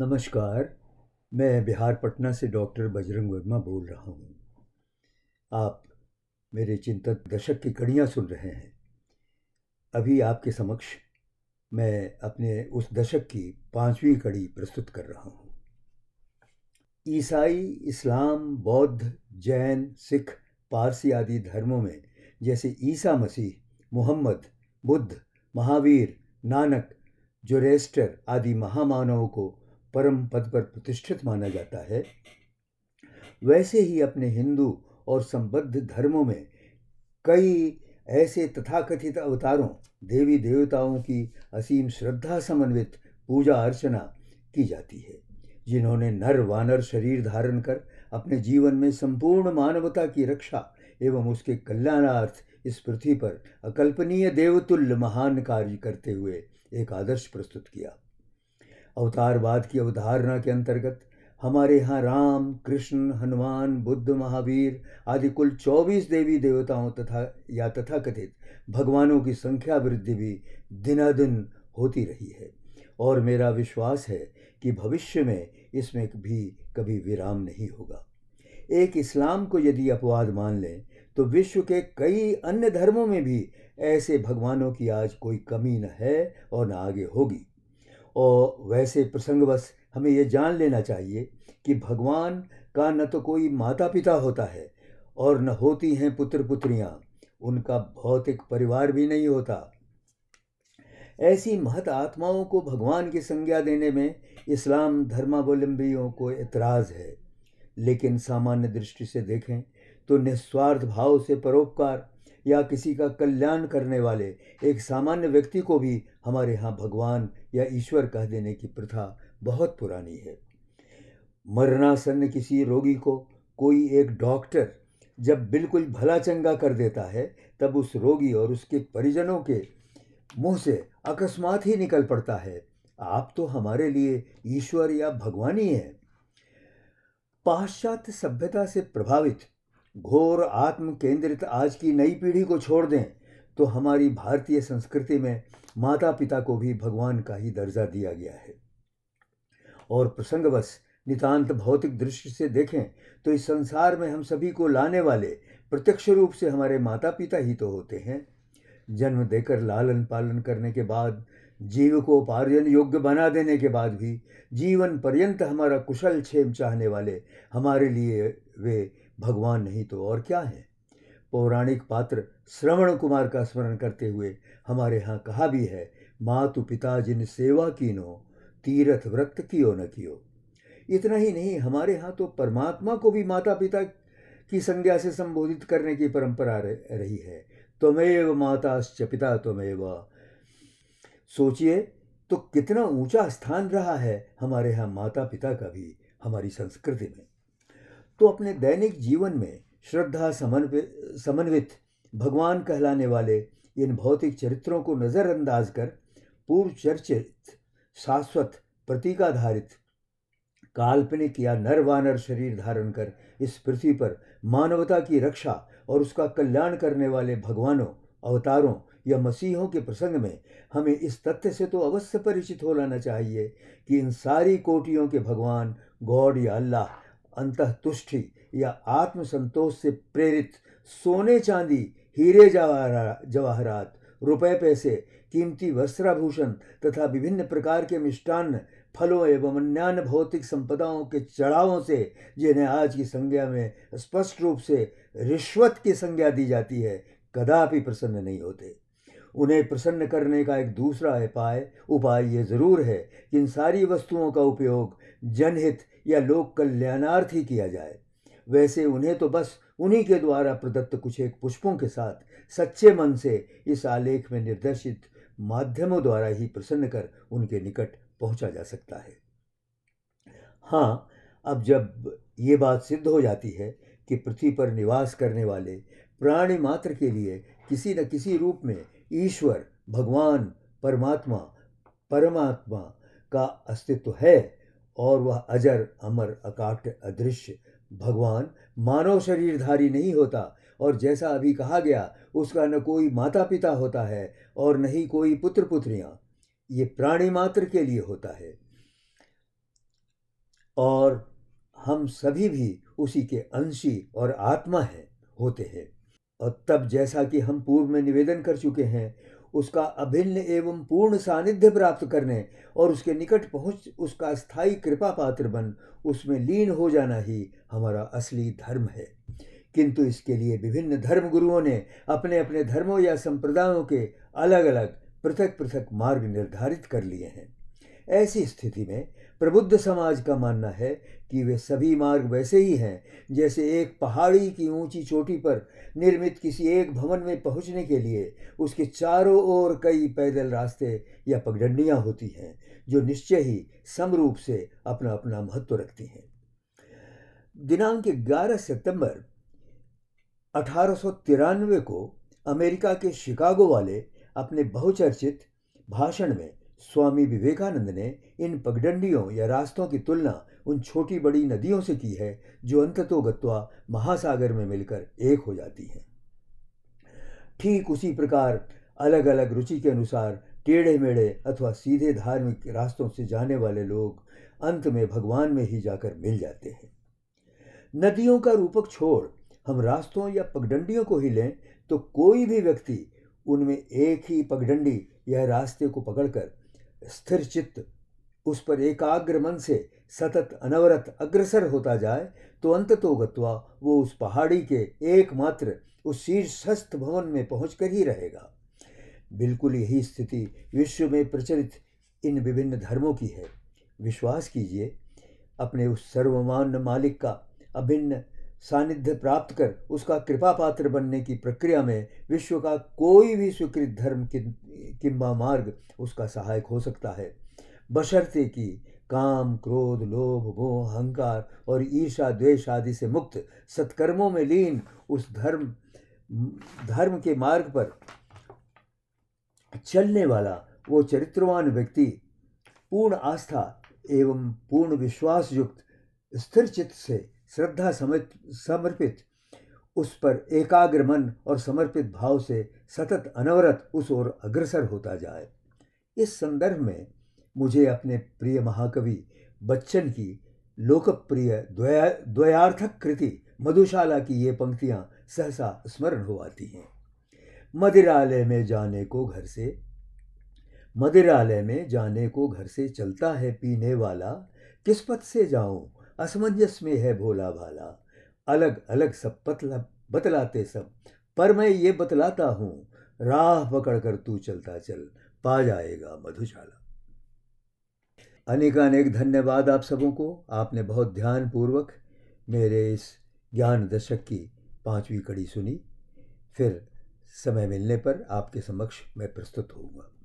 नमस्कार, मैं बिहार पटना से डॉक्टर बजरंग वर्मा बोल रहा हूँ। आप मेरे चिंतक दशक की कड़ियाँ सुन रहे हैं। अभी आपके समक्ष मैं अपने उस दशक की 5वीं कड़ी प्रस्तुत कर रहा हूँ। ईसाई, इस्लाम, बौद्ध, जैन, सिख, पारसी आदि धर्मों में जैसे ईसा मसीह, मोहम्मद, बुद्ध, महावीर, नानक, जोरेस्टर आदि महामानवों को परम पद पर प्रतिष्ठित माना जाता है, वैसे ही अपने हिंदू और संबद्ध धर्मों में कई ऐसे तथाकथित अवतारों, देवी देवताओं की असीम श्रद्धा समन्वित पूजा अर्चना की जाती है, जिन्होंने नर वानर शरीर धारण कर अपने जीवन में संपूर्ण मानवता की रक्षा एवं उसके कल्याणार्थ इस पृथ्वी पर अकल्पनीय देवतुल्य महान कार्य करते हुए एक आदर्श प्रस्तुत किया। अवतारवाद की अवधारणा के अंतर्गत हमारे यहाँ राम, कृष्ण, हनुमान, बुद्ध, महावीर आदि कुल 24 देवी देवताओं तथाकथित भगवानों की संख्या वृद्धि भी दिनादिन होती रही है और मेरा विश्वास है कि भविष्य में इसमें भी कभी विराम नहीं होगा। एक इस्लाम को यदि अपवाद मान लें तो विश्व के कई अन्य धर्मों में भी ऐसे भगवानों की आज कोई कमी न है और न आगे होगी। और वैसे प्रसंगवश हमें यह जान लेना चाहिए कि भगवान का न तो कोई माता पिता होता है और न होती हैं पुत्र पुत्रियाँ, उनका भौतिक परिवार भी नहीं होता। ऐसी महत आत्माओं को भगवान की संज्ञा देने में इस्लाम धर्मावलंबियों को एतराज़ है, लेकिन सामान्य दृष्टि से देखें तो निस्वार्थ भाव से परोपकार या किसी का कल्याण करने वाले एक सामान्य व्यक्ति को भी हमारे यहाँ भगवान या ईश्वर कह देने की प्रथा बहुत पुरानी है। मरणासन्न किसी रोगी को कोई एक डॉक्टर जब बिल्कुल भला चंगा कर देता है, तब उस रोगी और उसके परिजनों के मुंह से अकस्मात ही निकल पड़ता है, आप तो हमारे लिए ईश्वर या भगवान ही हैं। पाश्चात्य सभ्यता से प्रभावित घोर आत्म केंद्रित आज की नई पीढ़ी को छोड़ दें तो हमारी भारतीय संस्कृति में माता पिता को भी भगवान का ही दर्जा दिया गया है। और प्रसंगवश नितांत भौतिक दृष्टि से देखें तो इस संसार में हम सभी को लाने वाले प्रत्यक्ष रूप से हमारे माता पिता ही तो होते हैं। जन्म देकर लालन पालन करने के बाद, जीव को उपार्जन योग्य बना देने के बाद भी जीवन पर्यंत हमारा कुशल क्षेम चाहने वाले हमारे लिए वे भगवान नहीं तो और क्या है। पौराणिक पात्र श्रवण कुमार का स्मरण करते हुए हमारे यहाँ कहा भी है, मातु पिता जिन सेवा कीनो, तीर्थ व्रत कियो न कियो। इतना ही नहीं, हमारे यहाँ तो परमात्मा को भी माता पिता की संज्ञा से संबोधित करने की परंपरा रही है, त्वमेव माताश्च पिता त्वमेव। सोचिए तो कितना ऊंचा स्थान रहा है हमारे यहाँ माता पिता का भी हमारी संस्कृति में। तो अपने दैनिक जीवन में श्रद्धा समन्वित भगवान कहलाने वाले इन भौतिक चरित्रों को नज़रअंदाज कर पूर्व चर्चित शाश्वत प्रतीकाधारित काल्पनिक या नरवानर शरीर धारण कर इस पृथ्वी पर मानवता की रक्षा और उसका कल्याण करने वाले भगवानों, अवतारों या मसीहों के प्रसंग में हमें इस तथ्य से तो अवश्य परिचित हो लाना चाहिए कि इन सारी कोटियों के भगवान, गॉड या अल्लाह, अंतःतुष्टि या आत्मसंतोष से प्रेरित सोने चांदी, हीरे जवाहरात, रुपए पैसे, कीमती वस्त्राभूषण तथा विभिन्न प्रकार के मिष्टान्न, फलों एवं अन्य भौतिक संपदाओं के चढ़ावों से, जिन्हें आज की संज्ञा में स्पष्ट रूप से रिश्वत की संज्ञा दी जाती है, कदापि प्रसन्न नहीं होते। उन्हें प्रसन्न करने का एक दूसरा उपाय ये ज़रूर है कि इन सारी वस्तुओं का उपयोग जनहित या लोक कल्याणार्थ ही किया जाए। वैसे उन्हें तो बस उन्हीं के द्वारा प्रदत्त कुछ एक पुष्पों के साथ सच्चे मन से इस आलेख में निर्देशित माध्यमों द्वारा ही प्रसन्न कर उनके निकट पहुंचा जा सकता है। हाँ, अब जब ये बात सिद्ध हो जाती है कि पृथ्वी पर निवास करने वाले प्राणी मात्र के लिए किसी न किसी रूप में ईश्वर, भगवान, परमात्मा का अस्तित्व है और वह अजर, अमर, अकाट्य, अदृश्य। भगवान मानव शरीरधारी नहीं होता और जैसा अभी कहा गया, उसका न कोई माता पिता होता है और न ही कोई पुत्र पुत्रियाँ। ये प्राणी मात्र के लिए होता है। और हम सभी भी उसी के अंशी और आत्मा हैं होते हैं। और तब जैसा कि हम पूर्व में निवेदन कर चुके हैं, उसका अभिन्न एवं पूर्ण सानिध्य प्राप्त करने और उसके निकट पहुँच उसका स्थायी कृपा पात्र बन उसमें लीन हो जाना ही हमारा असली धर्म है। किंतु इसके लिए विभिन्न धर्म गुरुओं ने अपने अपने धर्मों या संप्रदायों के अलग अलग पृथक पृथक मार्ग निर्धारित कर लिए हैं। ऐसी स्थिति में प्रबुद्ध समाज का मानना है कि वे सभी मार्ग वैसे ही हैं जैसे एक पहाड़ी की ऊंची चोटी पर निर्मित किसी एक भवन में पहुंचने के लिए उसके चारों ओर कई पैदल रास्ते या पगडंडियां होती हैं, जो निश्चय ही समरूप से अपना अपना महत्व रखती हैं। दिनांक 11 सितंबर 1893 को अमेरिका के शिकागो वाले अपने बहुचर्चित भाषण में स्वामी विवेकानंद ने इन पगडंडियों या रास्तों की तुलना उन छोटी बड़ी नदियों से की है, जो अंततोगत्वा महासागर में मिलकर एक हो जाती हैं। ठीक उसी प्रकार अलग अलग रुचि के अनुसार टेढ़े मेढ़े अथवा सीधे धार्मिक रास्तों से जाने वाले लोग अंत में भगवान में ही जाकर मिल जाते हैं। नदियों का रूपक छोड़ हम रास्तों या पगडंडियों को ही लें तो कोई भी व्यक्ति उनमें एक ही पगडंडी या रास्ते को पकड़कर स्थिर चित्त उस पर एकाग्र मन से सतत अनवरत अग्रसर होता जाए तो अंततोगत्वा वो उस पहाड़ी के एकमात्र उस शीर्षस्थ भवन में पहुंचकर ही रहेगा। बिल्कुल यही स्थिति विश्व में प्रचलित इन विभिन्न धर्मों की है। विश्वास कीजिए, अपने उस सर्वमान्य मालिक का अभिन्न सानिध्य प्राप्त कर उसका कृपा पात्र बनने की प्रक्रिया में विश्व का कोई भी स्वीकृत धर्म किंबा मार्ग उसका सहायक हो सकता है, बशर्ते कि काम, क्रोध, लोभ, मोह, अहंकार और ईर्ष्या, द्वेष आदि से मुक्त सत्कर्मों में लीन उस धर्म के मार्ग पर चलने वाला वो चरित्रवान व्यक्ति पूर्ण आस्था एवं पूर्ण विश्वास युक्त स्थिर चित्त से श्रद्धा समर्पित उस पर एकाग्र मन और समर्पित भाव से सतत अनवरत उस ओर अग्रसर होता जाए। इस संदर्भ में मुझे अपने प्रिय महाकवि बच्चन की लोकप्रिय द्वयार्थक कृति मधुशाला की ये पंक्तियां सहसा स्मरण हो आती हैं। मदिरालय में जाने को घर से चलता है पीने वाला, किस पथ से जाऊं असमंजस में है भोला भाला। अलग अलग सब बतलाते सब, पर मैं ये बतलाता हूँ, राह पकड़ कर तू चलता चल, पा जाएगा मधुशाला। अनेकानेक धन्यवाद आप सबों को। आपने बहुत ध्यानपूर्वक मेरे इस ज्ञान दशक की 5वीं कड़ी सुनी। फिर समय मिलने पर आपके समक्ष मैं प्रस्तुत होऊंगा।